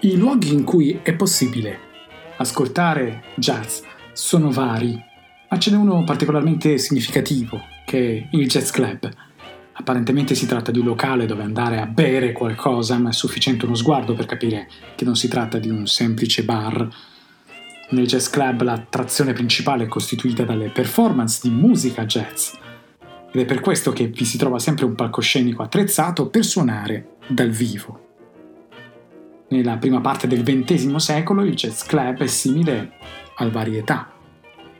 I luoghi in cui è possibile ascoltare jazz sono vari, ma ce n'è uno particolarmente significativo, che è il Jazz Club. Apparentemente si tratta di un locale dove andare a bere qualcosa, ma è sufficiente uno sguardo per capire che non si tratta di un semplice bar. Nel Jazz Club l'attrazione principale è costituita dalle performance di musica jazz, ed è per questo che vi si trova sempre un palcoscenico attrezzato per suonare dal vivo. Nella prima parte del XX secolo il jazz club è simile al varietà,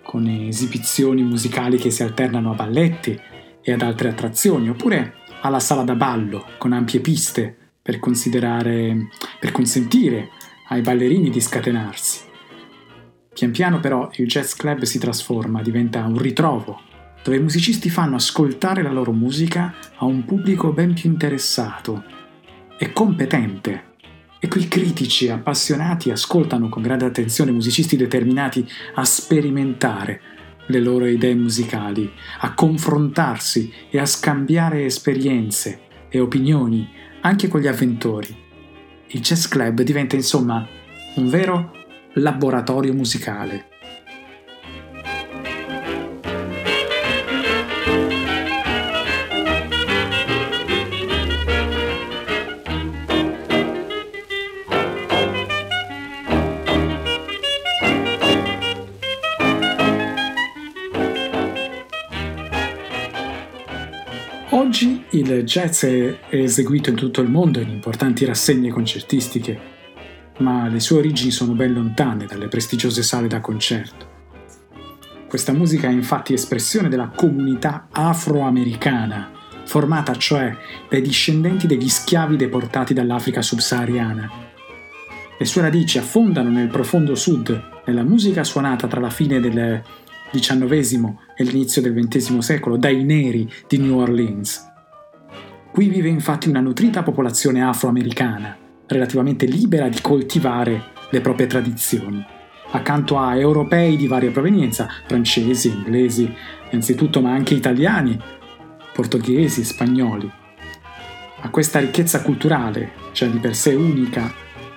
con esibizioni musicali che si alternano a balletti e ad altre attrazioni, oppure alla sala da ballo con ampie piste per consentire ai ballerini di scatenarsi. Pian piano però il jazz club si trasforma, diventa un ritrovo, dove i musicisti fanno ascoltare la loro musica a un pubblico ben più interessato e competente. E qui critici appassionati ascoltano con grande attenzione musicisti determinati a sperimentare le loro idee musicali, a confrontarsi e a scambiare esperienze e opinioni anche con gli avventori. Il jazz club diventa insomma un vero laboratorio musicale. Oggi il jazz è eseguito in tutto il mondo in importanti rassegne concertistiche, ma le sue origini sono ben lontane dalle prestigiose sale da concerto. Questa musica è infatti espressione della comunità afroamericana, formata cioè dai discendenti degli schiavi deportati dall'Africa subsahariana. Le sue radici affondano nel profondo sud, nella musica suonata tra la fine del XIX e l'inizio del XX secolo dai neri di New Orleans. Qui vive infatti una nutrita popolazione afroamericana, relativamente libera di coltivare le proprie tradizioni, accanto a europei di varia provenienza, francesi, inglesi, anzitutto, ma anche italiani, portoghesi, spagnoli. A questa ricchezza culturale, già di per sé unica,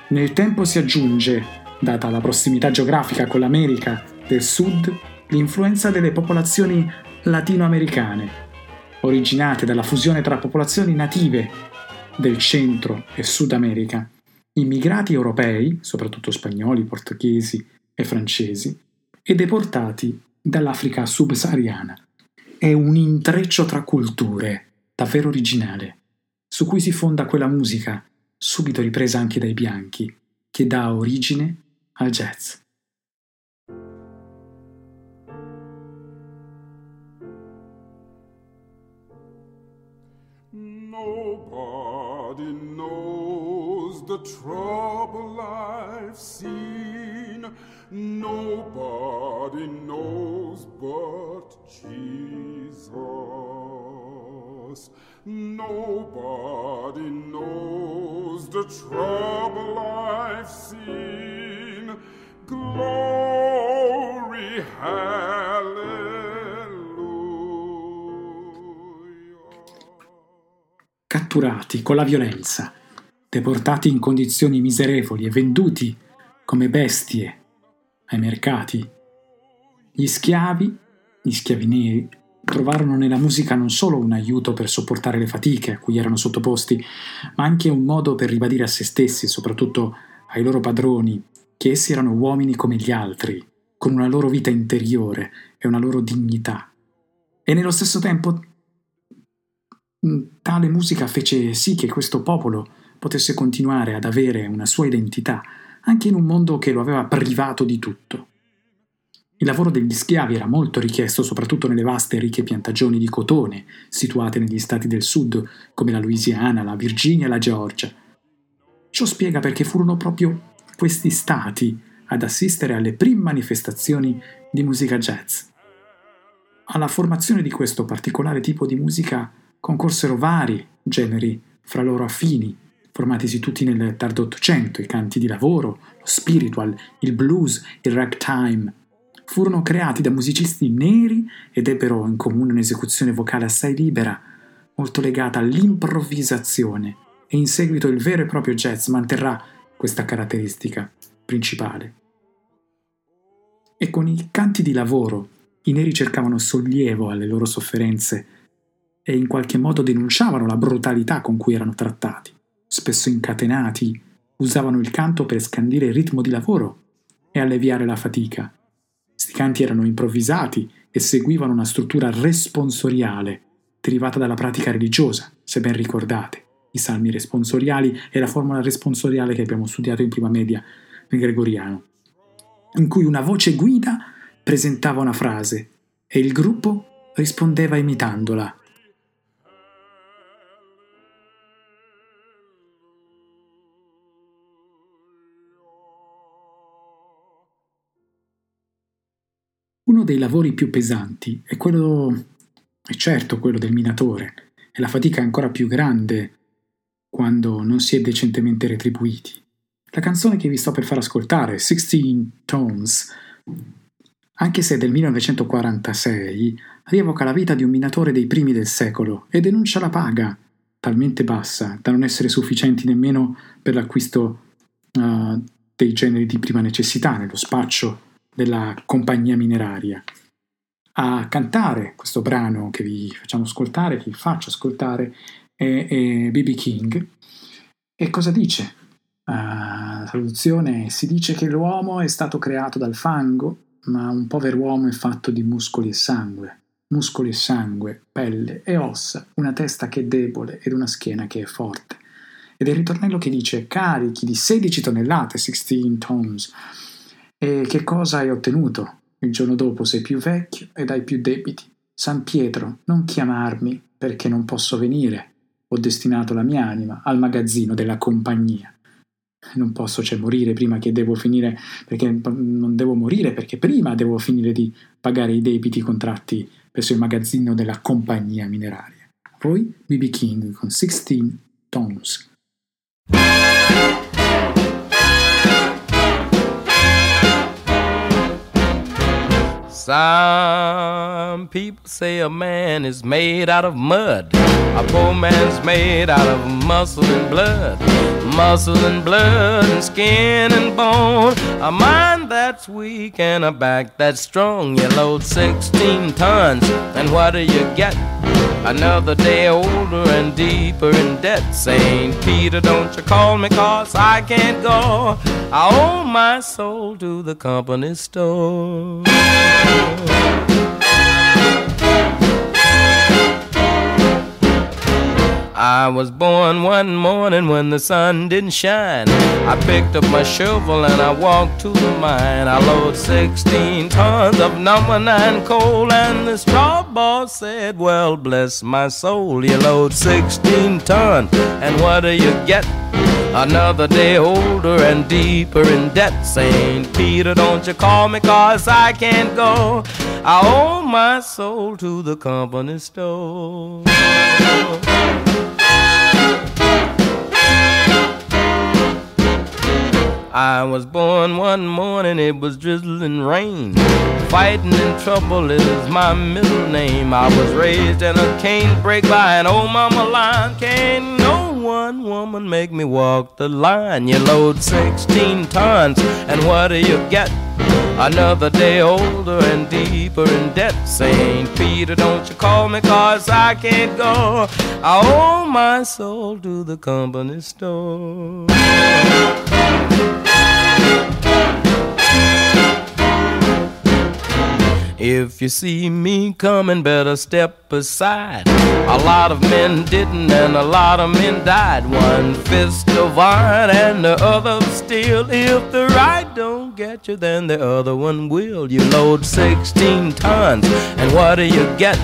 nel tempo si aggiunge, data la prossimità geografica con l'America del Sud, l'influenza delle popolazioni latinoamericane, originate dalla fusione tra popolazioni native del Centro e Sud America, immigrati europei, soprattutto spagnoli, portoghesi e francesi, e deportati dall'Africa subsahariana. È un intreccio tra culture davvero originale, su cui si fonda quella musica, subito ripresa anche dai bianchi, che dà origine al jazz. Nobody knows the trouble I've seen. Nobody knows but Jesus. Nobody knows the trouble I've seen. Glory, hallelujah. Catturati con la violenza, deportati in condizioni miserevoli e venduti come bestie ai mercati. Gli schiavi neri, trovarono nella musica non solo un aiuto per sopportare le fatiche a cui erano sottoposti, ma anche un modo per ribadire a se stessi, soprattutto ai loro padroni, che essi erano uomini come gli altri, con una loro vita interiore e una loro dignità. E nello stesso tempo tale musica fece sì che questo popolo potesse continuare ad avere una sua identità, anche in un mondo che lo aveva privato di tutto. Il lavoro degli schiavi era molto richiesto, soprattutto nelle vaste e ricche piantagioni di cotone situate negli stati del sud, come la Louisiana, la Virginia e la Georgia. Ciò spiega perché furono proprio questi stati ad assistere alle prime manifestazioni di musica jazz. Alla formazione di questo particolare tipo di musica concorsero vari generi fra loro affini, formatisi tutti nel tardo Ottocento, i canti di lavoro, lo spiritual, il blues, il ragtime. Furono creati da musicisti neri ed ebbero in comune un'esecuzione vocale assai libera, molto legata all'improvvisazione, e in seguito il vero e proprio jazz manterrà questa caratteristica principale. E con i canti di lavoro i neri cercavano sollievo alle loro sofferenze e in qualche modo denunciavano la brutalità con cui erano trattati. Spesso incatenati, usavano il canto per scandire il ritmo di lavoro e alleviare la fatica. Sti canti erano improvvisati e seguivano una struttura responsoriale derivata dalla pratica religiosa, se ben ricordate. I salmi responsoriali e la formula responsoriale che abbiamo studiato in prima media nel gregoriano, in cui una voce guida presentava una frase e il gruppo rispondeva imitandola. Uno dei lavori più pesanti è quello del minatore, e la fatica è ancora più grande quando non si è decentemente retribuiti. La canzone che vi sto per far ascoltare, 16 Tones, anche se è del 1946, rievoca la vita di un minatore dei primi del secolo e denuncia la paga, talmente bassa da non essere sufficienti nemmeno per l'acquisto dei generi di prima necessità nello spaccio della compagnia mineraria. A cantare questo brano che vi faccio ascoltare, è B.B. King. E cosa dice? La traduzione: si dice che l'uomo è stato creato dal fango, ma un povero uomo è fatto di muscoli e sangue, pelle e ossa, una testa che è debole ed una schiena che è forte. Ed è il ritornello che dice: carichi di 16 tonnellate, 16 tons, e che cosa hai ottenuto? Il giorno dopo sei più vecchio ed hai più debiti. San Pietro, non chiamarmi perché non posso venire. Ho destinato la mia anima al magazzino della compagnia. Non posso, morire prima che devo finire, perché non devo morire perché prima devo finire di pagare i debiti contratti presso il magazzino della compagnia mineraria. Poi B.B. King con 16 Tones. Some people say a man is made out of mud. A poor man's made out of muscle and blood and skin and bone. A mind that's weak and a back that's strong. You load 16 tons and what do you get? Another day older and deeper in debt. Saint Peter, don't you call me, 'cause I can't go. I owe my soul to the company store. I was born one morning when the sun didn't shine. I picked up my shovel and I walked to the mine. I loaded 16 tons of number 9 coal, and the straw boss said, well, bless my soul. You load 16 tons, and what do you get? Another day older and deeper in debt. Saint Peter, don't you call me, 'cause I can't go. I owe my soul to the company store. I was born one morning, it was drizzling rain. Fighting and trouble is my middle name. I was raised in a canebrake by an old mama lion. Can't no one woman make me walk the line. You load 16 tons, and what do you get? Another day older and deeper in debt. Saint Peter, don't you call me, 'cause I can't go. I owe my soul to the company store. If you see me coming, better step aside. A lot of men didn't and a lot of men died. One fist of iron and the other of steel. If the right don't get you, then the other one will. You load 16 tons, and what do you get?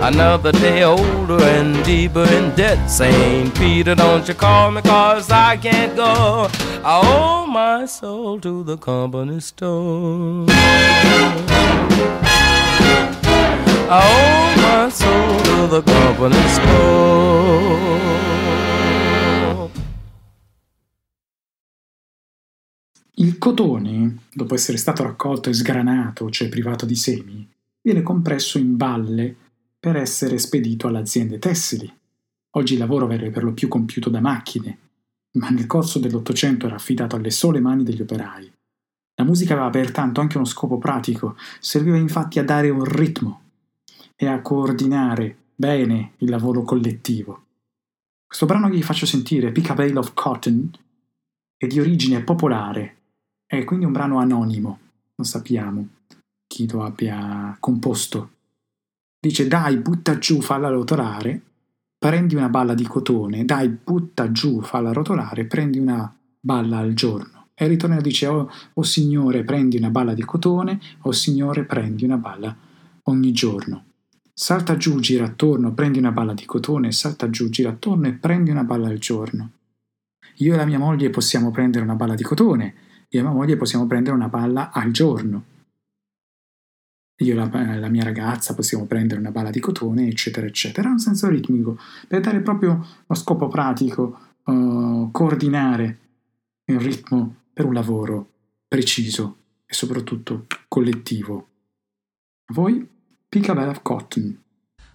Another day older and deeper in debt. Saint Peter, don't you call me, 'cause I can't go. I owe my soul to the company store. I owe my soul to the company store. Il cotone, dopo essere stato raccolto e sgranato, cioè privato di semi, viene compresso in balle per essere spedito alle aziende tessili. Oggi il lavoro verrebbe per lo più compiuto da macchine, ma nel corso dell'Ottocento era affidato alle sole mani degli operai. La musica aveva pertanto anche uno scopo pratico, serviva infatti a dare un ritmo e a coordinare bene il lavoro collettivo. Questo brano che vi faccio sentire, Pick a Bale of Cotton, è di origine popolare, è quindi un brano anonimo, non sappiamo chi lo abbia composto. Dice: dai, butta giù, falla rotolare, prendi una balla di cotone, dai, butta giù, falla rotolare, prendi una balla al giorno. E il ritornello dice: oh signore, prendi una balla di cotone, oh signore, prendi una balla ogni giorno. Salta giù, gira attorno, prendi una balla di cotone, salta giù, gira attorno e prendi una balla al giorno. Io e la mia moglie possiamo prendere una balla di cotone, io e mia moglie possiamo prendere una balla al giorno. Io e la mia ragazza possiamo prendere una balla di cotone, eccetera, eccetera. Ha un senso ritmico, per dare proprio lo scopo pratico, coordinare il ritmo per un lavoro preciso e soprattutto collettivo. Voi? Pick a Bale of Cotton.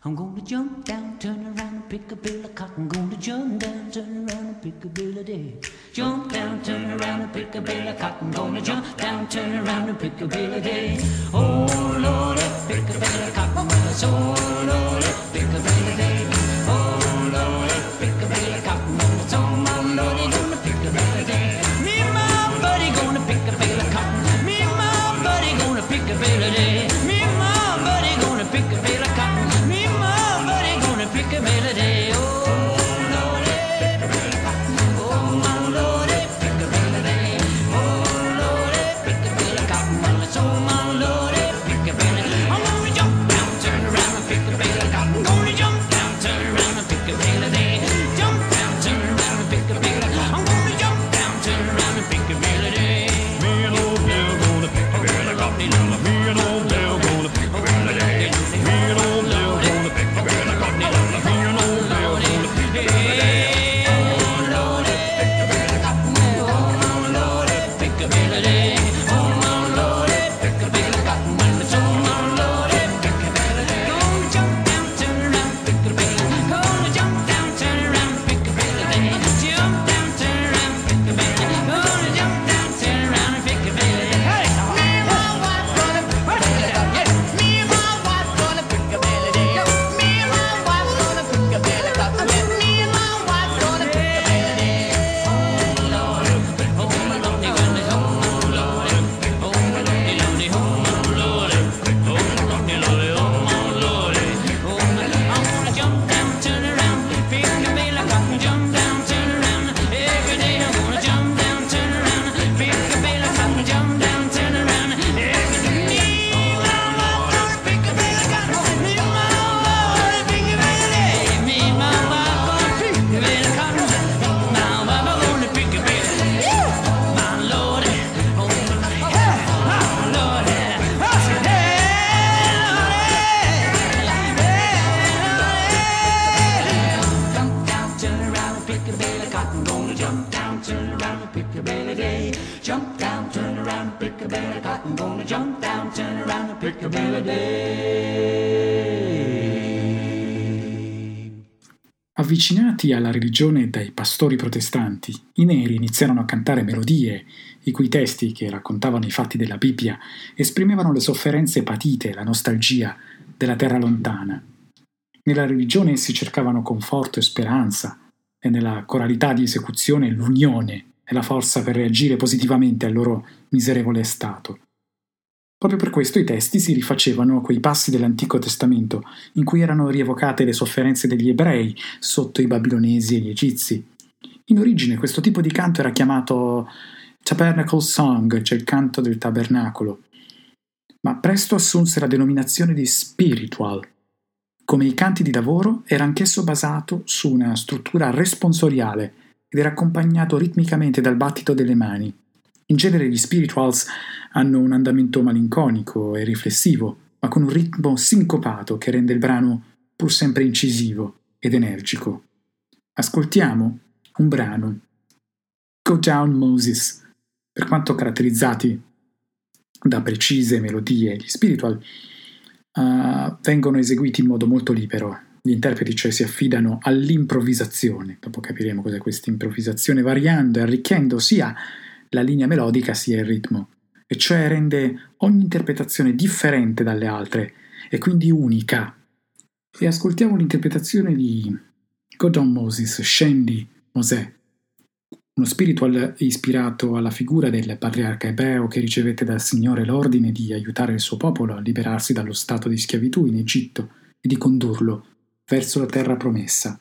I'm gonna jump down, turn around and pick a bale of cotton. Gonna jump down, turn around and pick a bale of day. Jump down, turn around and pick a bale of cotton. Gonna jump down, turn around and pick a bale of day. Oh Lord, pick a bale of cotton. Oh Lord, pick a bale of day. Oh Lord, pick a bale of cotton. It's all my Lord, he's gonna pick a bale of day. Me and my buddy gonna pick a bale of cotton. Me and my buddy gonna pick a bale of day. Pick a bale of cotton, me and my buddy gonna pick a bale a day. Oh Lordy, pick a bale of cotton. Oh my Lordy, pick a bale a day. Oh Lordy, pick a bale of cotton. Well, it's oh my Lordy, pick a bale a day. I'm gonna jump down, turn around and pick a bale of cotton. Gonna jump down, turn around and pick a bale a day. Jump down, turn around and pick a bale a day. I'm gonna jump down, turn around and pick a bale a day. Me and old Bill gonna pick a bale of cotton. Me and old Bill gonna pick a bale a day. Avvicinati alla religione dai pastori protestanti, i neri iniziarono a cantare melodie, i cui testi, che raccontavano i fatti della Bibbia, esprimevano le sofferenze patite, la nostalgia della terra lontana. Nella religione essi cercavano conforto e speranza, e nella coralità di esecuzione l'unione e la forza per reagire positivamente al loro miserevole stato. Proprio per questo i testi si rifacevano a quei passi dell'Antico Testamento in cui erano rievocate le sofferenze degli ebrei sotto i babilonesi e gli egizi. In origine questo tipo di canto era chiamato Tabernacle Song, cioè il canto del tabernacolo, ma presto assunse la denominazione di spiritual. Come i canti di lavoro, era anch'esso basato su una struttura responsoriale ed era accompagnato ritmicamente dal battito delle mani. In genere gli spirituals hanno un andamento malinconico e riflessivo, ma con un ritmo sincopato che rende il brano pur sempre incisivo ed energico. Ascoltiamo un brano, Go Down Moses, per quanto caratterizzati da precise melodie, gli spiritual vengono eseguiti in modo molto libero. Gli interpreti cioè si affidano all'improvvisazione, dopo capiremo cos'è questa improvvisazione, variando e arricchendo sia la linea melodica sia il ritmo, e cioè rende ogni interpretazione differente dalle altre e quindi unica. E ascoltiamo l'interpretazione di Go Down Moses, Scendi Mosè, uno spiritual ispirato alla figura del patriarca ebreo che ricevette dal Signore l'ordine di aiutare il suo popolo a liberarsi dallo stato di schiavitù in Egitto e di condurlo verso la terra promessa.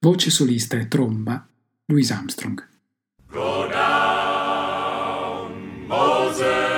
Voce solista e tromba, Louis Armstrong. Go down, Moses.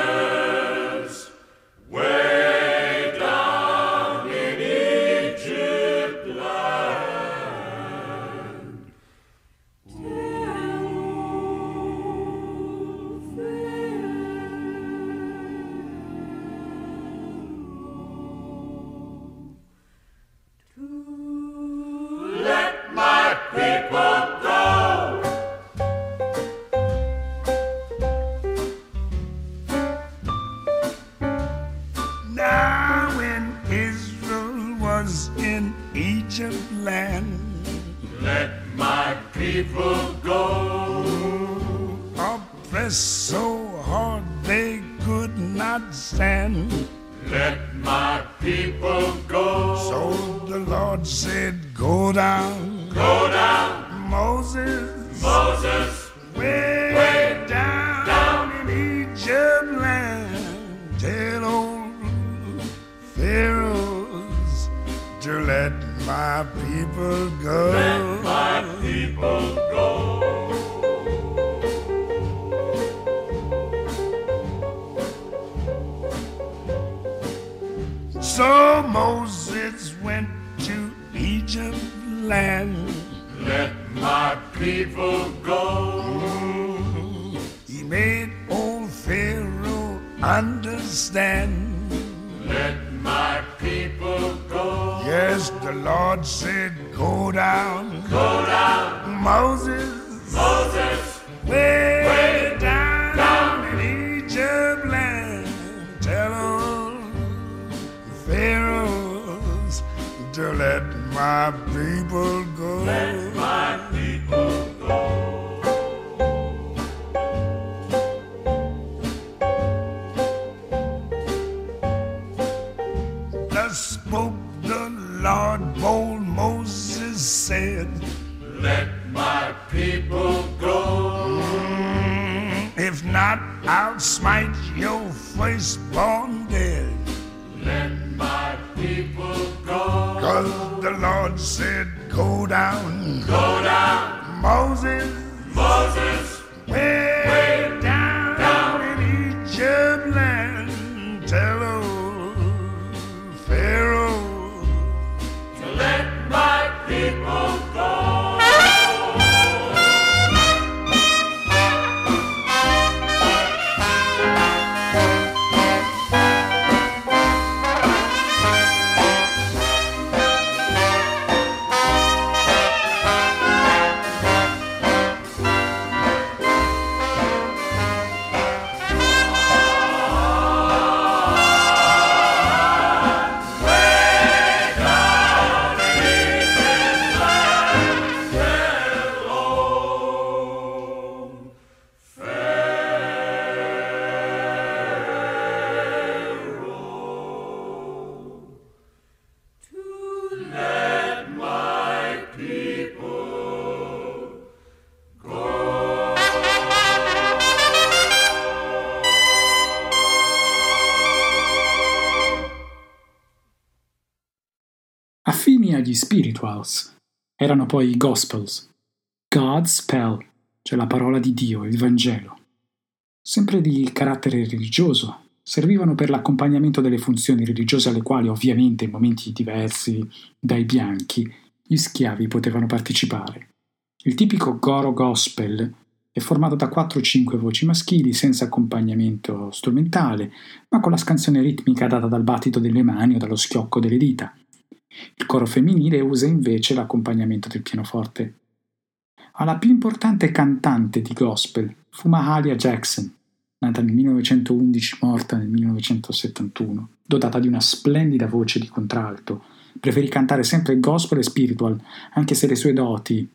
Gli spirituals erano poi i gospels, God's spell, cioè la parola di Dio, il Vangelo, sempre di carattere religioso. Servivano per l'accompagnamento delle funzioni religiose alle quali, ovviamente, in momenti diversi dai bianchi, gli schiavi potevano partecipare. Il tipico coro gospel è formato da 4-5 voci maschili senza accompagnamento strumentale, ma con la scansione ritmica data dal battito delle mani o dallo schiocco delle dita. Il coro femminile usa invece l'accompagnamento del pianoforte. Alla più importante cantante di gospel fu Mahalia Jackson, nata nel 1911, morta nel 1971, dotata di una splendida voce di contralto. Preferì cantare sempre gospel e spiritual, anche se le sue doti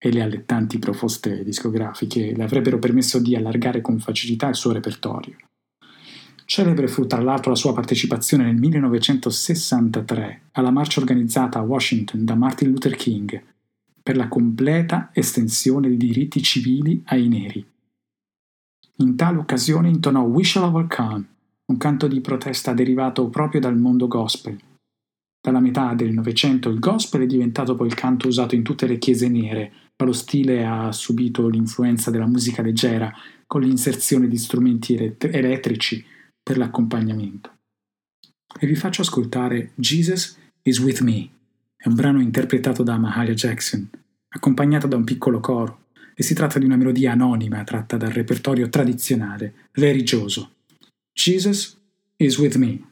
e le allettanti proposte discografiche le avrebbero permesso di allargare con facilità il suo repertorio. Celebre fu tra l'altro la sua partecipazione nel 1963 alla marcia organizzata a Washington da Martin Luther King per la completa estensione dei diritti civili ai neri. In tale occasione intonò We Shall Overcome, un canto di protesta derivato proprio dal mondo gospel. Dalla metà del Novecento il gospel è diventato poi il canto usato in tutte le chiese nere, ma lo stile ha subito l'influenza della musica leggera con l'inserzione di strumenti elettrici per l'accompagnamento. E vi faccio ascoltare Jesus is with me. È un brano interpretato da Mahalia Jackson, accompagnato da un piccolo coro, e si tratta di una melodia anonima tratta dal repertorio tradizionale religioso. Jesus is with me.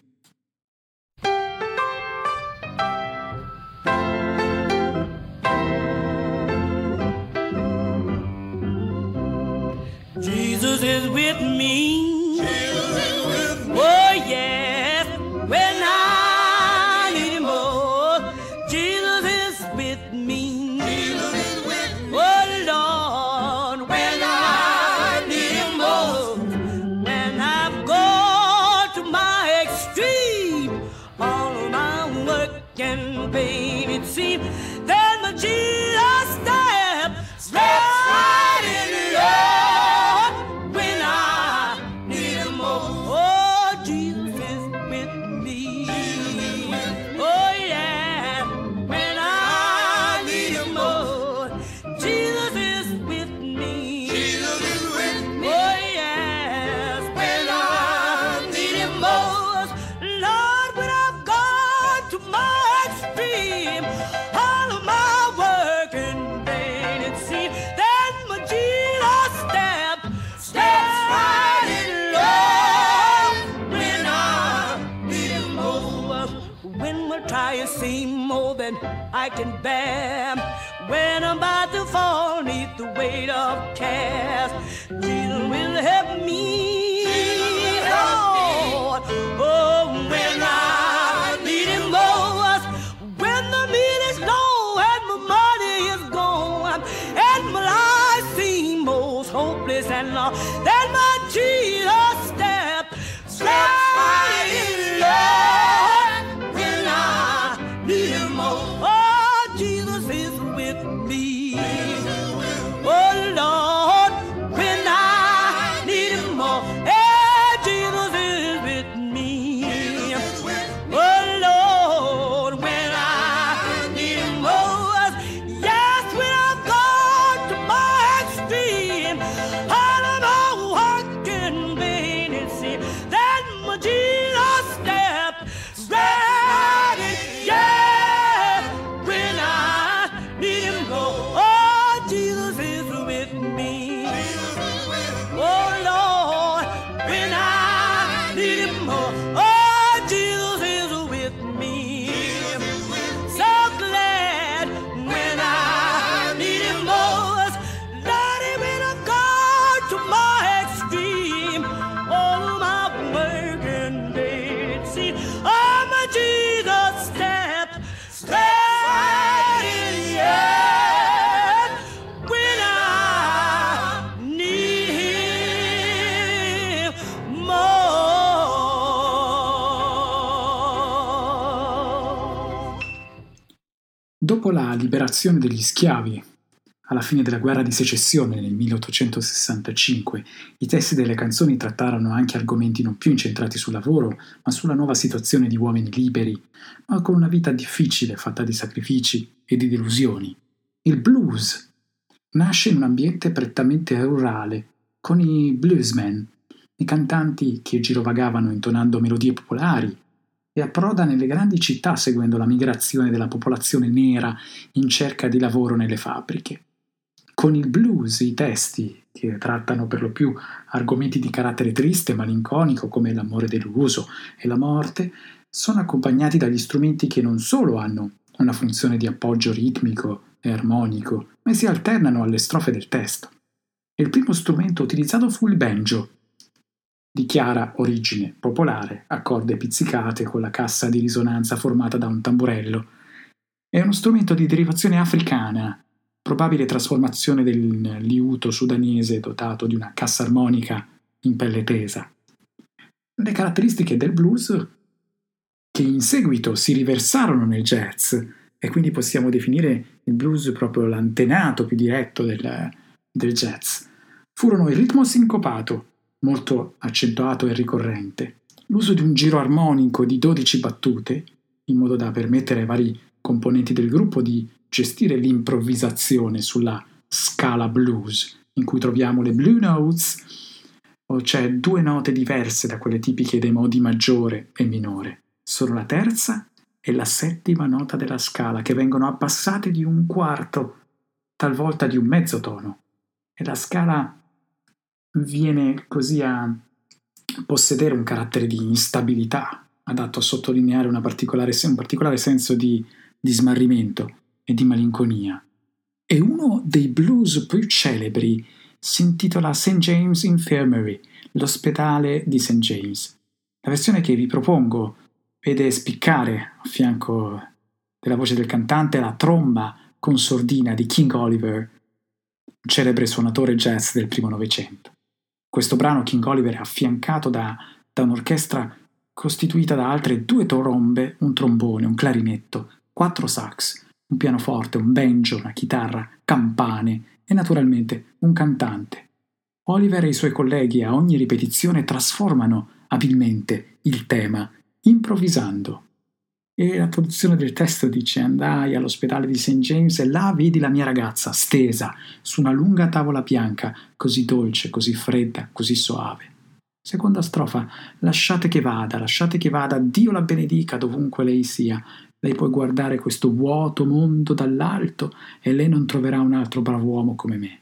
Jesus is with me. Jesus is with me. Oh yes, when I can bear when I'm about to fall, need the weight of cares. Jesus will help me, Lord. Oh, when I need Him most, when the meat is low and my money is gone, and my life seems most hopeless and lost, then my Jesus steps right in love. Dopo la liberazione degli schiavi, alla fine della guerra di secessione nel 1865, i testi delle canzoni trattarono anche argomenti non più incentrati sul lavoro, ma sulla nuova situazione di uomini liberi, ma con una vita difficile fatta di sacrifici e di delusioni. Il blues nasce in un ambiente prettamente rurale, con i bluesmen, i cantanti che girovagavano intonando melodie popolari, e approda nelle grandi città seguendo la migrazione della popolazione nera in cerca di lavoro nelle fabbriche. Con il blues i testi, che trattano per lo più argomenti di carattere triste e malinconico come l'amore deluso e la morte, sono accompagnati dagli strumenti che non solo hanno una funzione di appoggio ritmico e armonico, ma si alternano alle strofe del testo. Il primo strumento utilizzato fu il banjo, di chiara origine popolare, a corde pizzicate con la cassa di risonanza formata da un tamburello. È uno strumento di derivazione africana, probabile trasformazione del liuto sudanese dotato di una cassa armonica in pelle tesa. Le caratteristiche del blues che in seguito si riversarono nel jazz, e quindi possiamo definire il blues proprio l'antenato più diretto del jazz, furono il ritmo sincopato, molto accentuato e ricorrente, l'uso di un giro armonico di 12 battute, in modo da permettere ai vari componenti del gruppo di gestire l'improvvisazione sulla scala blues, in cui troviamo le blue notes, cioè due note diverse da quelle tipiche dei modi maggiore e minore. Sono la terza e la settima nota della scala, che vengono abbassate di un quarto, talvolta di un mezzo tono, e la scala viene così a possedere un carattere di instabilità, adatto a sottolineare un particolare senso di smarrimento e di malinconia. E uno dei blues più celebri si intitola St. James Infirmary, l'ospedale di St. James. La versione che vi propongo vede spiccare a fianco della voce del cantante la tromba con sordina di King Oliver, celebre suonatore jazz del primo Novecento. Questo brano King Oliver è affiancato da un'orchestra costituita da altre 2 trombe, un trombone, un clarinetto, 4 sax, un pianoforte, un banjo, una chitarra, campane e naturalmente un cantante. Oliver e i suoi colleghi a ogni ripetizione trasformano abilmente il tema, improvvisando. E la produzione del testo dice: andai all'ospedale di St. James e là vidi la mia ragazza stesa su una lunga tavola bianca, così dolce, così fredda, così soave. Seconda strofa: lasciate che vada, Dio la benedica dovunque lei sia. Lei può guardare questo vuoto mondo dall'alto e lei non troverà un altro bravo uomo come me.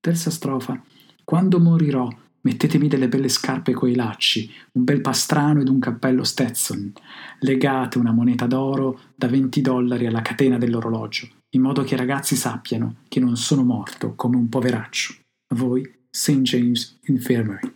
Terza strofa: quando morirò, mettetemi delle belle scarpe coi lacci, un bel pastrano ed un cappello Stetson. Legate una moneta d'oro da $20 alla catena dell'orologio, in modo che i ragazzi sappiano che non sono morto come un poveraccio. A voi, St. James Infirmary.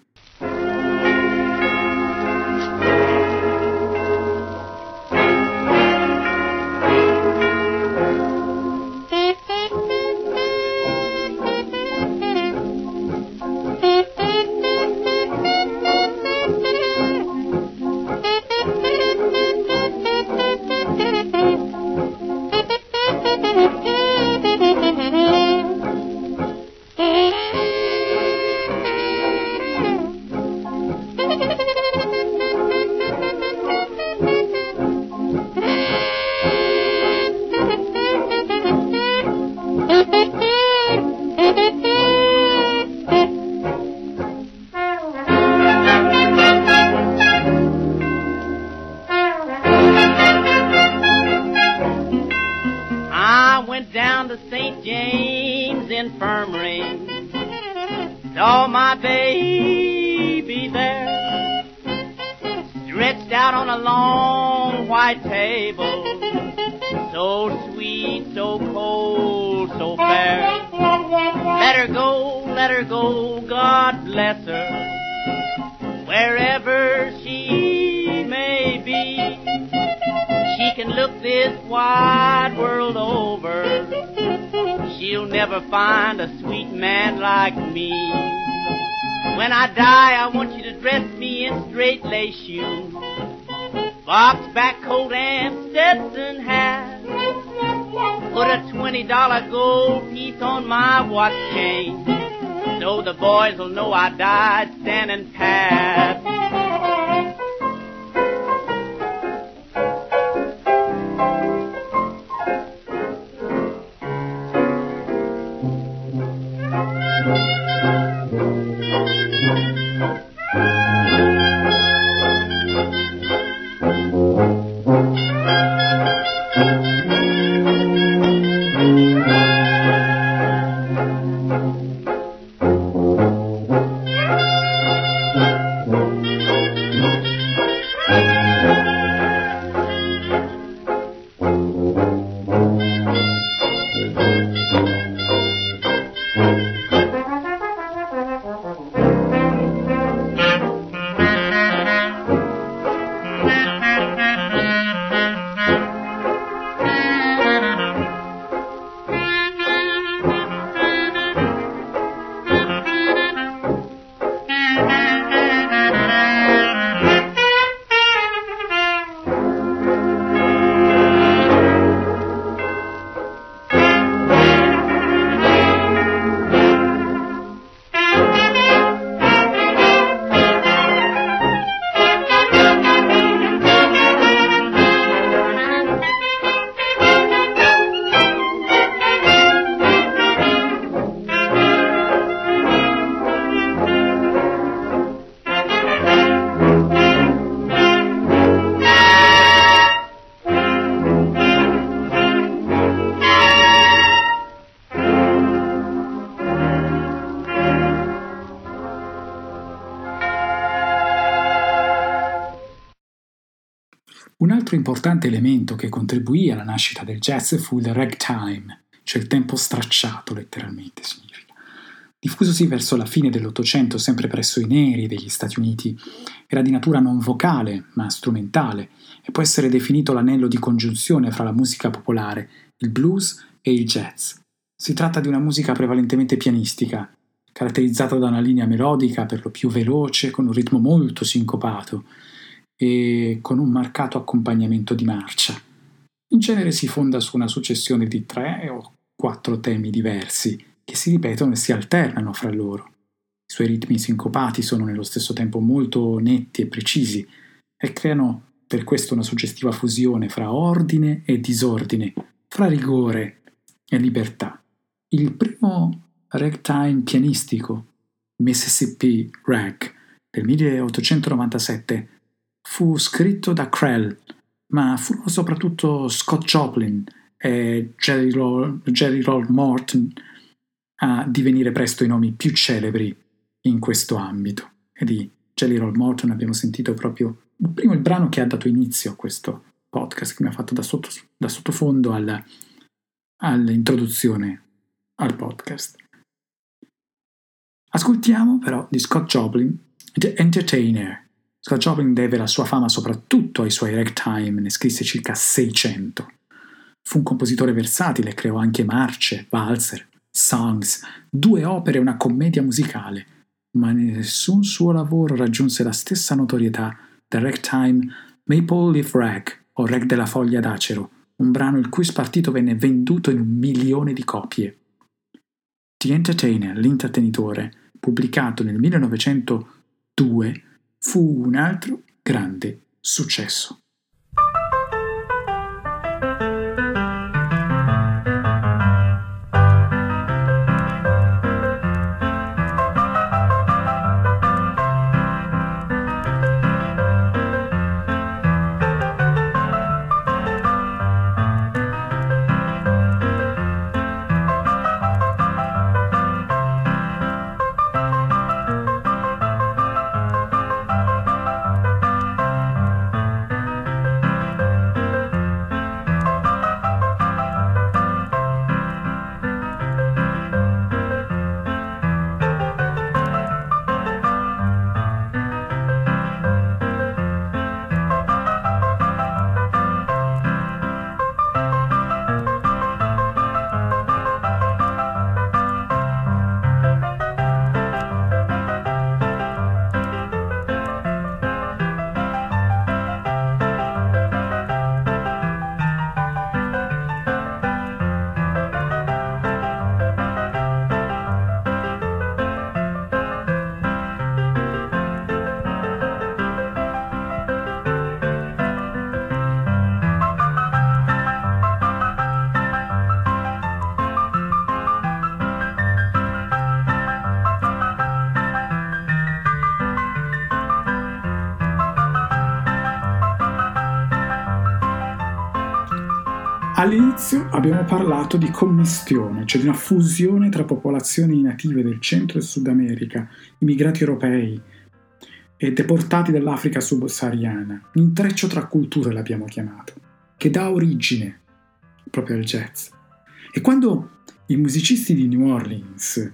altro importante elemento che contribuì alla nascita del jazz fu il ragtime, cioè il tempo stracciato letteralmente significa, diffusosi verso la fine dell'Ottocento sempre presso i neri degli Stati Uniti. Era di natura non vocale ma strumentale e può essere definito l'anello di congiunzione fra la musica popolare, il blues e il jazz. Si tratta di una musica prevalentemente pianistica, caratterizzata da una linea melodica per lo più veloce, con un ritmo molto sincopato e con un marcato accompagnamento di marcia. In genere si fonda su una successione di 3 o 4 temi diversi, che si ripetono e si alternano fra loro. I suoi ritmi sincopati sono nello stesso tempo molto netti e precisi e creano per questo una suggestiva fusione fra ordine e disordine, fra rigore e libertà. Il primo ragtime pianistico, Mississippi Rag, del 1897, fu scritto da Krell, ma furono soprattutto Scott Joplin e Jelly Roll Morton a divenire presto i nomi più celebri in questo ambito. E di Jelly Roll Morton abbiamo sentito proprio prima il brano che ha dato inizio a questo podcast, che mi ha fatto da sottofondo all'introduzione al podcast. Ascoltiamo però di Scott Joplin, The Entertainer. Scott Joplin deve la sua fama soprattutto ai suoi ragtime, ne scrisse circa 600. Fu un compositore versatile, creò anche marce, valzer, songs, 2 opere e una commedia musicale, ma nessun suo lavoro raggiunse la stessa notorietà del ragtime Maple Leaf Rag o Rag della foglia d'acero, un brano il cui spartito venne venduto in 1 milione di copie. The Entertainer, l'intrattenitore, pubblicato nel 1902, fu un altro grande successo. All'inizio abbiamo parlato di commistione, cioè di una fusione tra popolazioni native del Centro e Sud America, immigrati europei e deportati dall'Africa subsahariana, un intreccio tra culture l'abbiamo chiamato, che dà origine proprio al jazz. E quando i musicisti di New Orleans,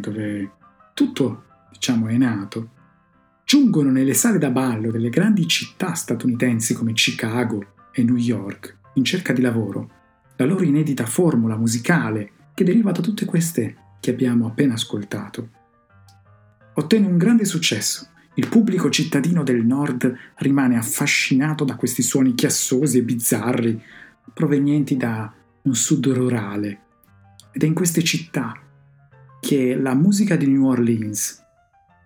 dove tutto diciamo è nato, giungono nelle sale da ballo delle grandi città statunitensi come Chicago e New York, in cerca di lavoro, la loro inedita formula musicale che deriva da tutte queste che abbiamo appena ascoltato ottenne un grande successo. Il pubblico cittadino del nord rimane affascinato da questi suoni chiassosi e bizzarri provenienti da un sud rurale, ed è in queste città che la musica di New Orleans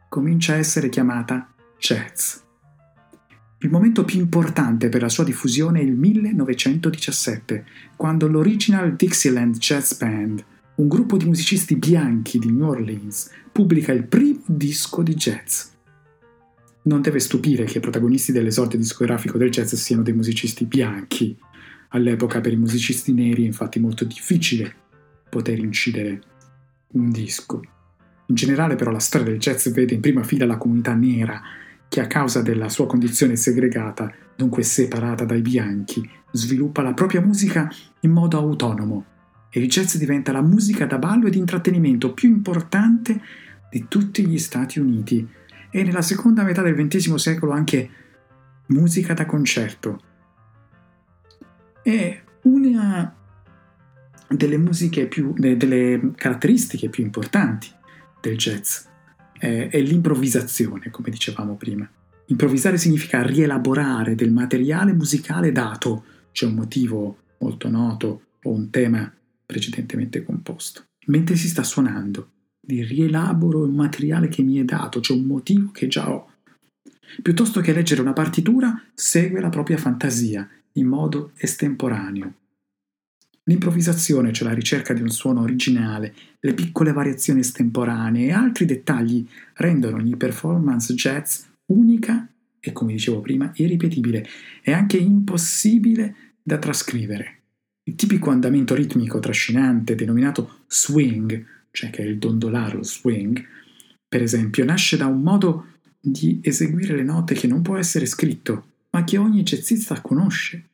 comincia a essere chiamata jazz. Il momento più importante per la sua diffusione è il 1917, quando l'Original Dixieland Jazz Band, un gruppo di musicisti bianchi di New Orleans, pubblica il primo disco di jazz. Non deve stupire che i protagonisti dell'esordio discografico del jazz siano dei musicisti bianchi. All'epoca per i musicisti neri è infatti molto difficile poter incidere un disco. In generale però la storia del jazz vede in prima fila la comunità nera, che a causa della sua condizione segregata dunque separata dai bianchi, sviluppa la propria musica in modo autonomo e il jazz diventa la musica da ballo e di intrattenimento più importante di tutti gli Stati Uniti e nella seconda metà del XX secolo anche musica da concerto. È una delle musiche più, delle caratteristiche più importanti del jazz è l'improvvisazione, come dicevamo prima. Improvvisare significa rielaborare del materiale musicale dato, c'è un motivo molto noto o un tema precedentemente composto, mentre si sta suonando. Rielaboro il materiale che mi è dato, c'è un motivo che già ho. Piuttosto che leggere una partitura, segue la propria fantasia in modo estemporaneo. L'improvvisazione, cioè la ricerca di un suono originale, le piccole variazioni estemporanee e altri dettagli rendono ogni performance jazz unica e, come dicevo prima, irripetibile e anche impossibile da trascrivere. Il tipico andamento ritmico trascinante denominato swing, cioè che è il dondolare, lo swing, per esempio, nasce da un modo di eseguire le note che non può essere scritto, ma che ogni jazzista conosce.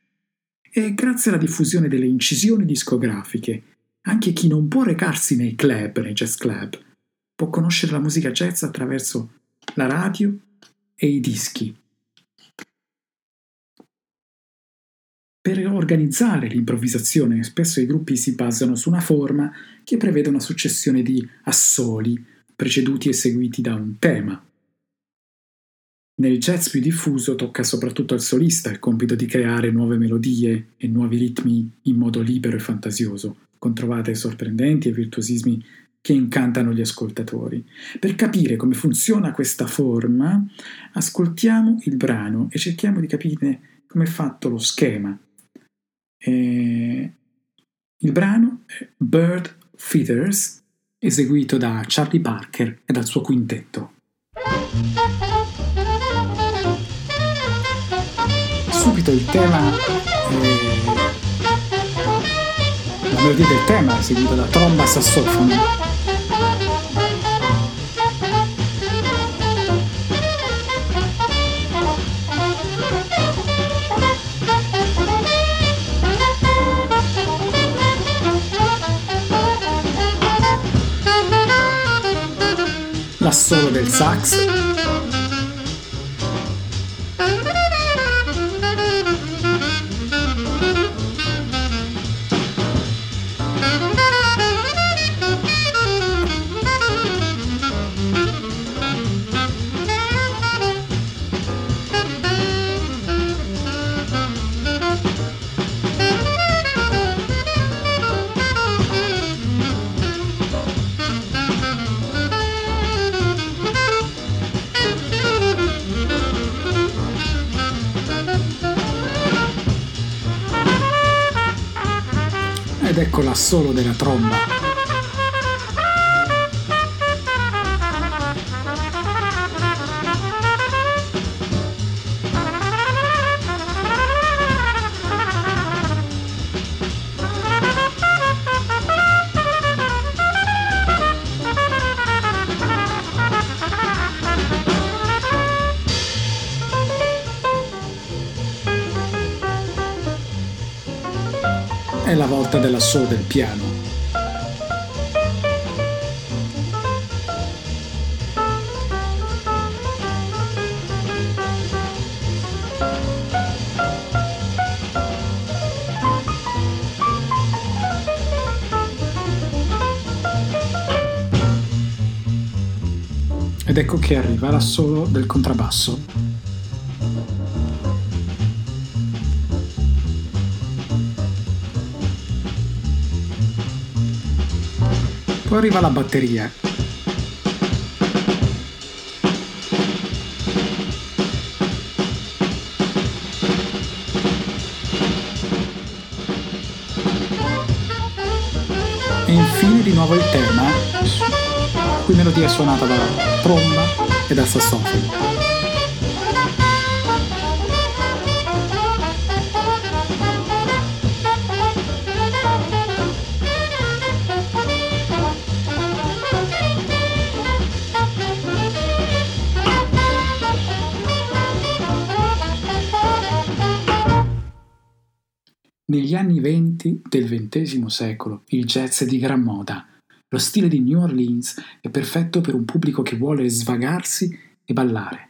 E grazie alla diffusione delle incisioni discografiche, anche chi non può recarsi nei club, nei jazz club, può conoscere la musica jazz attraverso la radio e i dischi. Per organizzare l'improvvisazione, spesso i gruppi si basano su una forma che prevede una successione di assoli, preceduti e seguiti da un tema. Nel jazz più diffuso tocca soprattutto al solista il compito di creare nuove melodie e nuovi ritmi in modo libero e fantasioso, con trovate sorprendenti e virtuosismi che incantano gli ascoltatori. Per capire come funziona questa forma, ascoltiamo il brano e cerchiamo di capire come è fatto lo schema. Il brano è Bird Feathers, eseguito da Charlie Parker e dal suo quintetto. Subito il tema, la melodia del tema, eseguita da tromba sassofono. L'assolo del sax, solo della tromba. È la volta dell'assolo del piano. Ed ecco che arriva l'assolo del contrabbasso. Arriva la batteria. E infine di nuovo il tema, cui melodia suonata dalla tromba e dal sassofono. Negli anni 20 del XX secolo il jazz è di gran moda. Lo stile di New Orleans è perfetto per un pubblico che vuole svagarsi e ballare.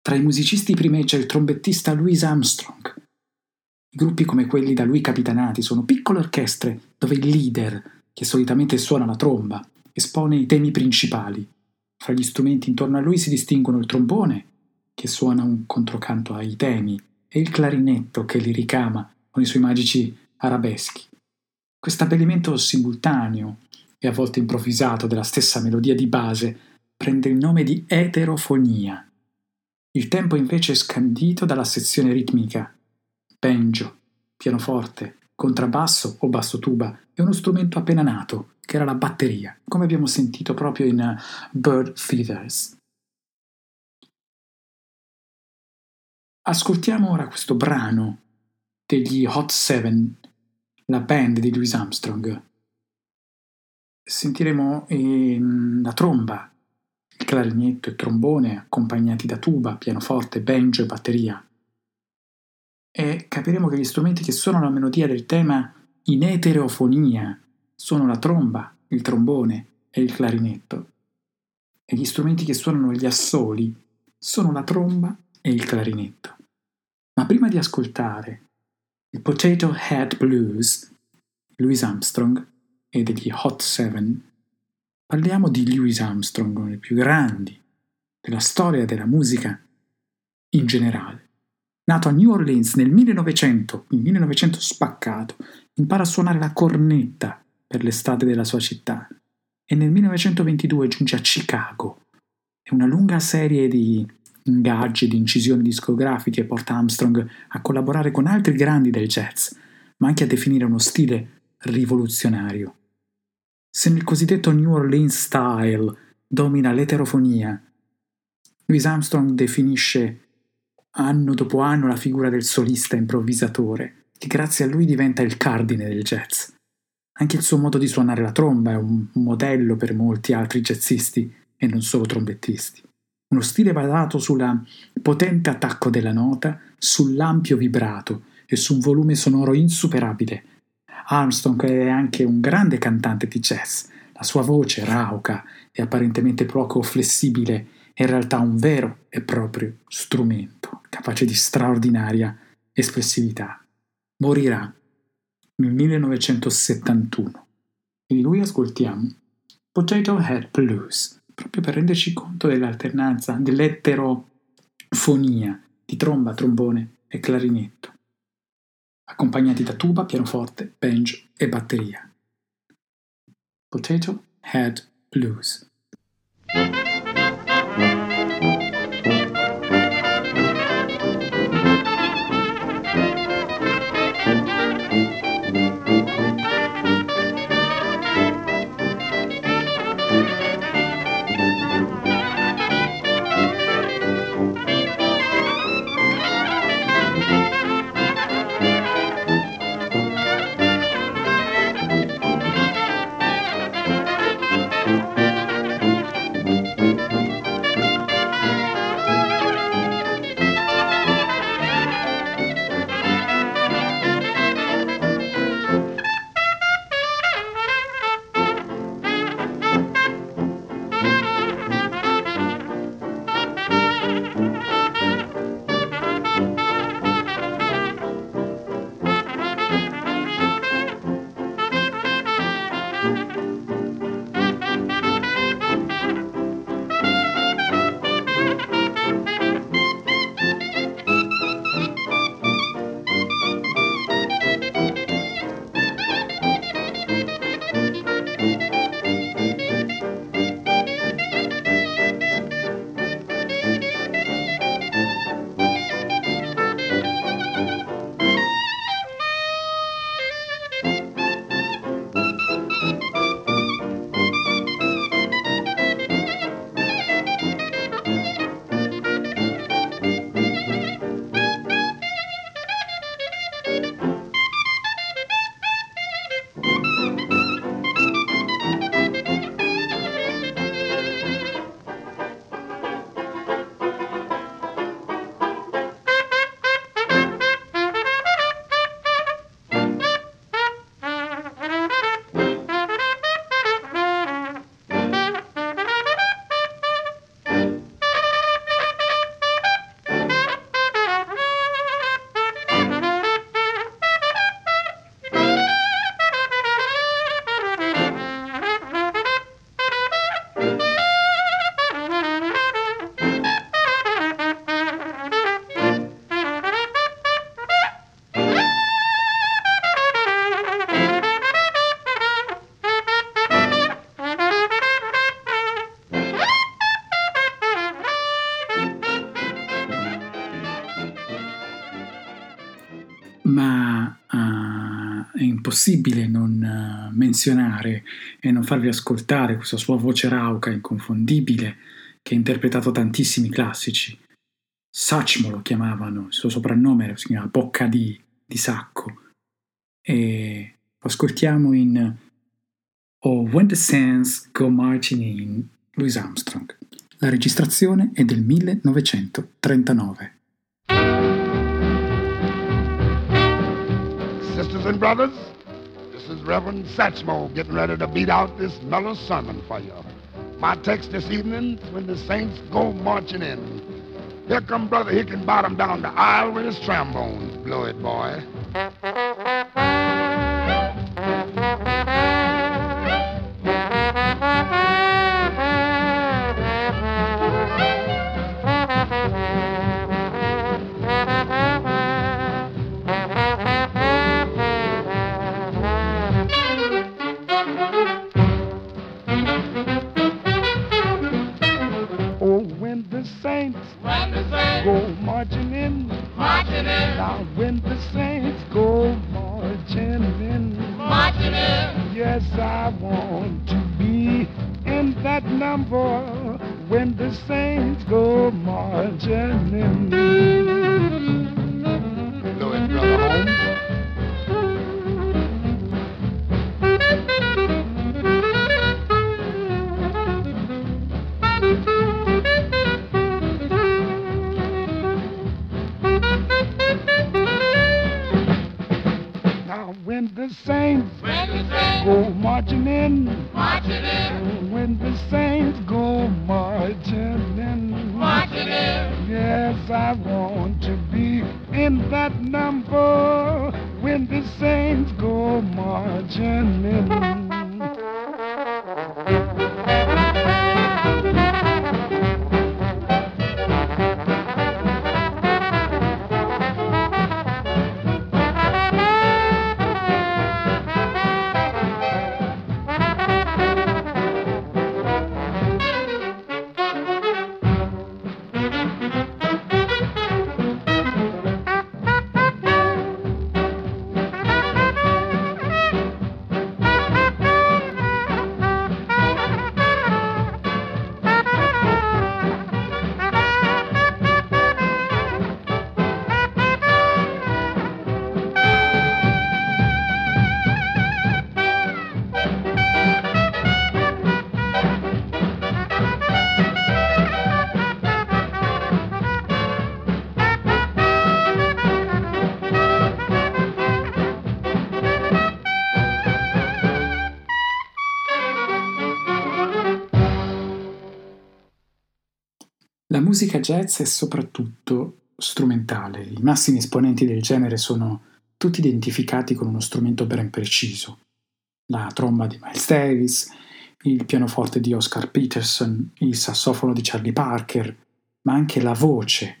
Tra i musicisti primeggia il trombettista Louis Armstrong. I gruppi come quelli da lui capitanati sono piccole orchestre dove il leader, che solitamente suona la tromba, espone i temi principali. Fra gli strumenti intorno a lui si distinguono il trombone, che suona un controcanto ai temi, e il clarinetto che li ricama con i suoi magici arabeschi. Quest'abbellimento simultaneo e a volte improvvisato della stessa melodia di base prende il nome di eterofonia. Il tempo invece è scandito dalla sezione ritmica. Banjo, pianoforte, contrabbasso o basso tuba è uno strumento appena nato, che era la batteria, come abbiamo sentito proprio in Bird Feathers. Ascoltiamo ora questo brano degli Hot Seven, la band di Louis Armstrong. Sentiremo la tromba, il clarinetto e il trombone accompagnati da tuba, pianoforte, banjo e batteria. E capiremo che gli strumenti che suonano la melodia del tema in eterofonia sono la tromba, il trombone e il clarinetto. E gli strumenti che suonano gli assoli sono la tromba e il clarinetto. Ma prima di ascoltare il Potato Head Blues, Louis Armstrong e degli Hot Seven, parliamo di Louis Armstrong, uno dei più grandi della storia della musica in generale. Nato a New Orleans nel 1900, il 1900 spaccato, impara a suonare la cornetta per l'estate della sua città e nel 1922 giunge a Chicago. È una lunga serie di ingaggi di incisioni discografiche porta Armstrong a collaborare con altri grandi del jazz, ma anche a definire uno stile rivoluzionario. Se nel cosiddetto New Orleans style domina l'eterofonia, Louis Armstrong definisce anno dopo anno la figura del solista improvvisatore, che grazie a lui diventa il cardine del jazz. Anche il suo modo di suonare la tromba è un modello per molti altri jazzisti e non solo trombettisti. Uno stile basato sul potente attacco della nota, sull'ampio vibrato e su un volume sonoro insuperabile. Armstrong è anche un grande cantante di jazz. La sua voce, rauca e apparentemente poco flessibile, è in realtà un vero e proprio strumento, capace di straordinaria espressività. Morirà nel 1971. E di lui ascoltiamo Potato Head Blues, proprio per renderci conto dell'alternanza, dell'eterofonia di tromba, trombone e clarinetto, accompagnati da tuba, pianoforte, banjo e batteria. Potato Head Blues. impossibile non menzionare e non farvi ascoltare questa sua voce rauca inconfondibile che ha interpretato tantissimi classici. Sacmo lo chiamavano, il suo soprannome si chiamava Bocca di Sacco. E lo ascoltiamo in Oh When the Sands Go Marching In, Louis Armstrong. La registrazione è del 1939. Sisters and brothers, this is Reverend Satchmo getting ready to beat out this mellow sermon for you. My text this evening, when the saints go marching in. Here come brother Hickin Bottom down the aisle with his trombone. Blow it, boy. La musica jazz è soprattutto strumentale, i massimi esponenti del genere sono tutti identificati con uno strumento ben preciso: la tromba di Miles Davis, il pianoforte di Oscar Peterson, il sassofono di Charlie Parker, ma anche la voce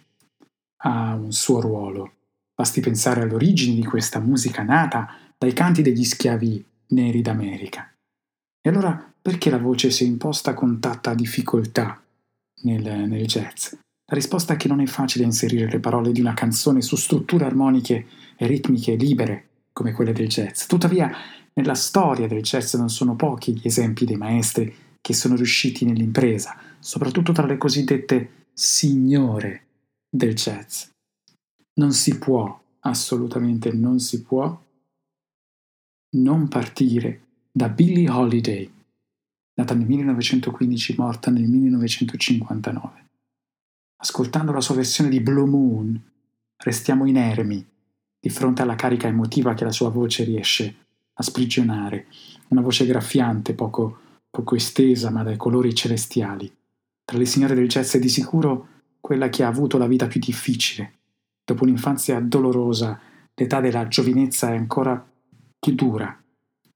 ha un suo ruolo. Basti pensare all'origine di questa musica nata dai canti degli schiavi neri d'America. E allora perché la voce, se imposta, con tanta difficoltà nel jazz? La risposta è che non è facile inserire le parole di una canzone su strutture armoniche e ritmiche libere come quelle del jazz. Tuttavia, nella storia del jazz non sono pochi gli esempi dei maestri che sono riusciti nell'impresa, soprattutto tra le cosiddette signore del jazz. Non si può, assolutamente non si può, non partire da Billie Holiday, nata nel 1915, morta nel 1959. Ascoltando la sua versione di Blue Moon, restiamo inermi di fronte alla carica emotiva che la sua voce riesce a sprigionare. Una voce graffiante, poco estesa, ma dai colori celestiali. Tra le signore del jazz è di sicuro quella che ha avuto la vita più difficile. Dopo un'infanzia dolorosa, l'età della giovinezza è ancora più dura.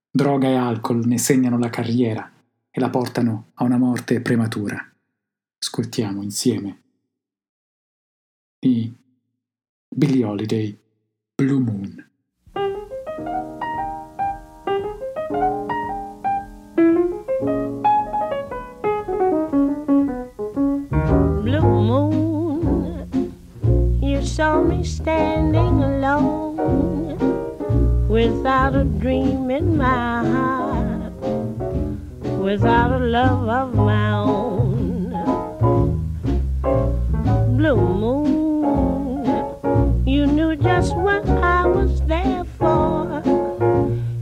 Droga e alcol ne segnano la carriera e la portano a una morte prematura. Ascoltiamo insieme di Billie Holiday, Blue Moon. Blue moon, you saw me standing alone without a dream in my heart, without a love of my own. Blue Moon, you knew just what I was there for.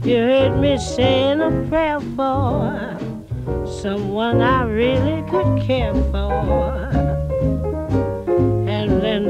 You heard me saying a prayer for someone I really could care for. And then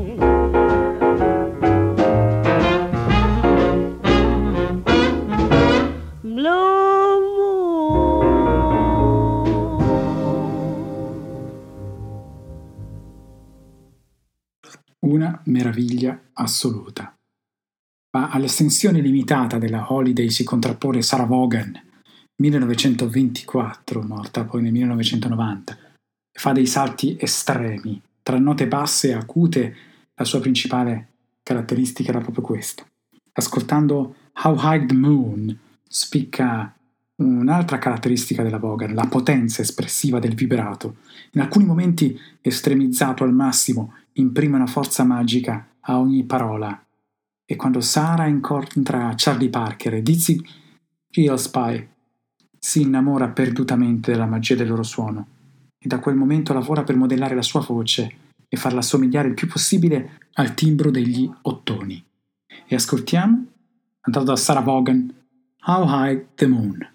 Assoluta. Ma all'estensione limitata della Holiday si contrappone Sarah Vaughan, 1924, morta poi nel 1990, e fa dei salti estremi. Tra note basse e acute, la sua principale caratteristica era proprio questa. Ascoltando How High the Moon spicca un'altra caratteristica della Vaughan, la potenza espressiva del vibrato, in alcuni momenti estremizzato al massimo, imprime una forza magica a ogni parola. E quando Sarah incontra Charlie Parker e Dizzy Gillespie si innamora perdutamente della magia del loro suono, e da quel momento lavora per modellare la sua voce e farla somigliare il più possibile al timbro degli ottoni. E ascoltiamo, andato da Sarah Vaughan, How High the Moon.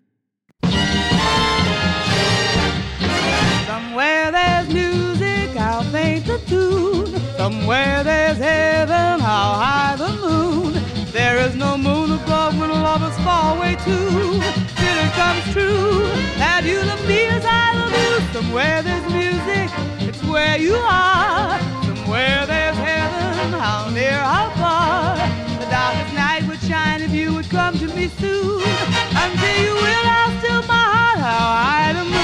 Somewhere there's music, I'll paint the tune. Somewhere there's heaven, how high the moon. There is no moon above when lovers fall away too. Till it comes true that you love me as I love you. Somewhere there's music, it's where you are. Somewhere there's heaven, how near, how far. The darkest night would shine if you would come to me soon. Until you will, I'll still my heart, how high the moon.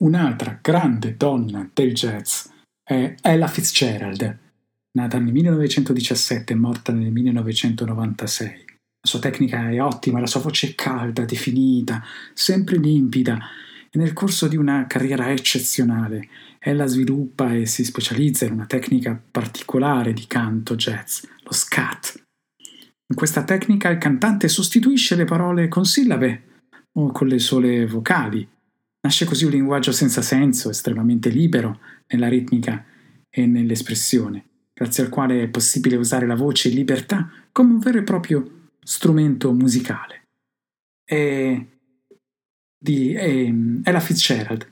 Un'altra grande donna del jazz è Ella Fitzgerald, nata nel 1917 e morta nel 1996. La sua tecnica è ottima, la sua voce è calda, definita, sempre limpida, e nel corso di una carriera eccezionale ella sviluppa e si specializza in una tecnica particolare di canto jazz, lo scat. In questa tecnica il cantante sostituisce le parole con sillabe o con le sole vocali. Nasce così un linguaggio senza senso, estremamente libero nella ritmica e nell'espressione, grazie al quale è possibile usare la voce in libertà come un vero e proprio strumento musicale. Ella Fitzgerald.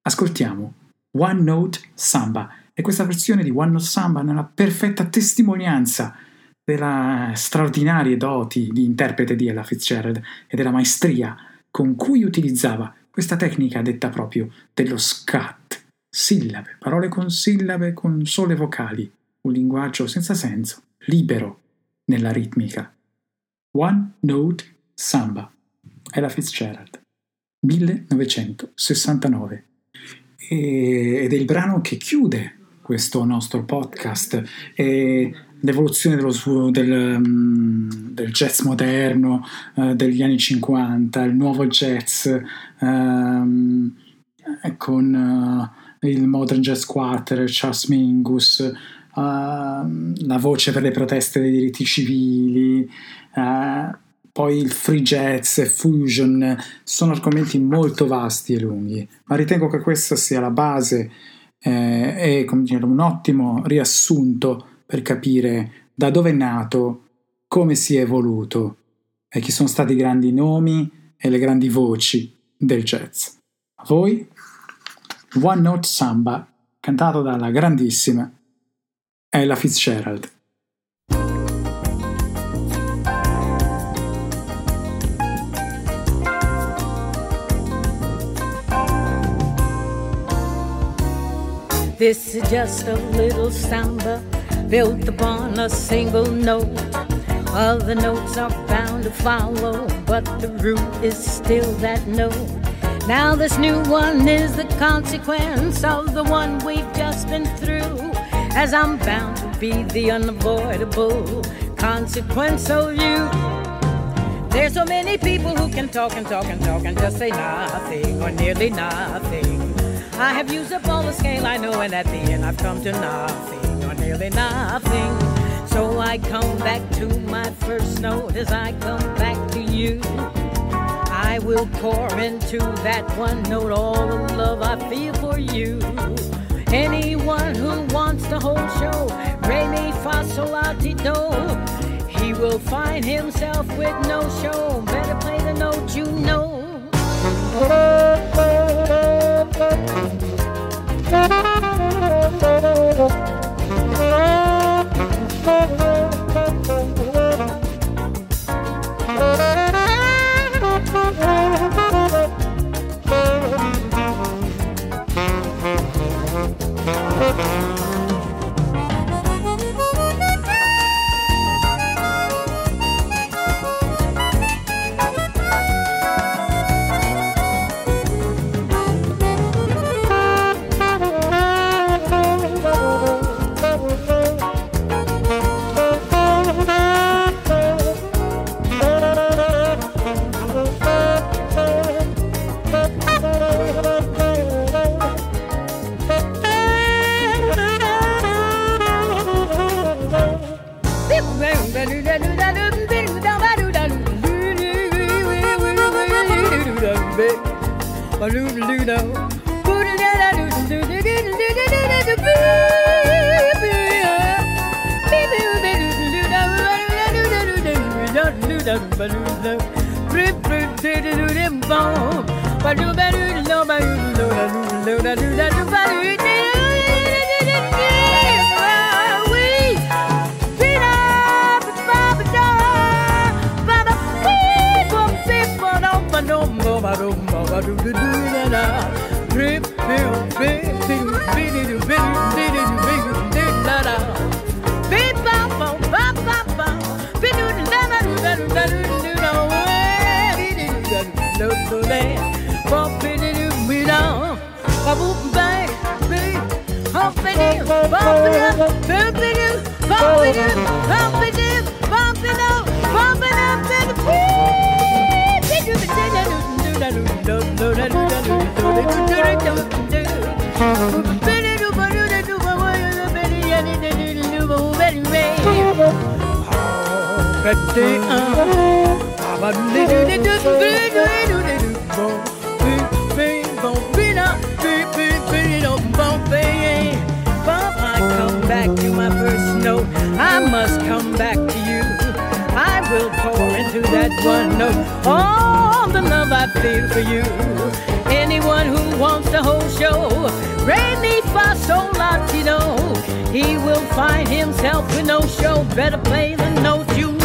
Ascoltiamo One Note Samba, e questa versione di One Note Samba è una perfetta testimonianza delle straordinarie doti di interprete di Ella Fitzgerald e della maestria con cui utilizzava questa tecnica detta proprio dello scat, sillabe, parole con sillabe, con sole vocali, un linguaggio senza senso, libero nella ritmica. One Note Samba, Ella Fitzgerald, 1969. Ed è il brano che chiude questo nostro podcast. L'evoluzione del jazz moderno degli anni 50, il nuovo jazz con il Modern Jazz Quartet, Charles Mingus, la voce per le proteste dei diritti civili, poi il free jazz, fusion. Sono argomenti molto vasti e lunghi, ma ritengo che questa sia la base e un ottimo riassunto per capire da dove è nato, come si è evoluto e chi sono stati i grandi nomi e le grandi voci del jazz. A voi, One Note Samba, cantato dalla grandissima Ella Fitzgerald. This is just a little samba built upon a single note. Other notes are bound to follow, but the root is still that note. Now this new one is the consequence of the one we've just been through, as I'm bound to be the unavoidable consequence of you. There's so many people who can talk and talk and talk and just say nothing or nearly nothing. I have used up all the scale I know, and at the end I've come to nothing, nearly nothing. So I come back to my first note as I come back to you. I will pour into that one note all the love I feel for you. Anyone who wants the whole show, re mi fa sol la ti do, he will find himself with no show. Better play the note you know. big baloo doo doo. I come back to my first note. I must come back to you. I will pour into that one note all the love I feel for you. Anyone who wants the whole show, Ray me for so Latino, he will find himself with no show. Better play the note you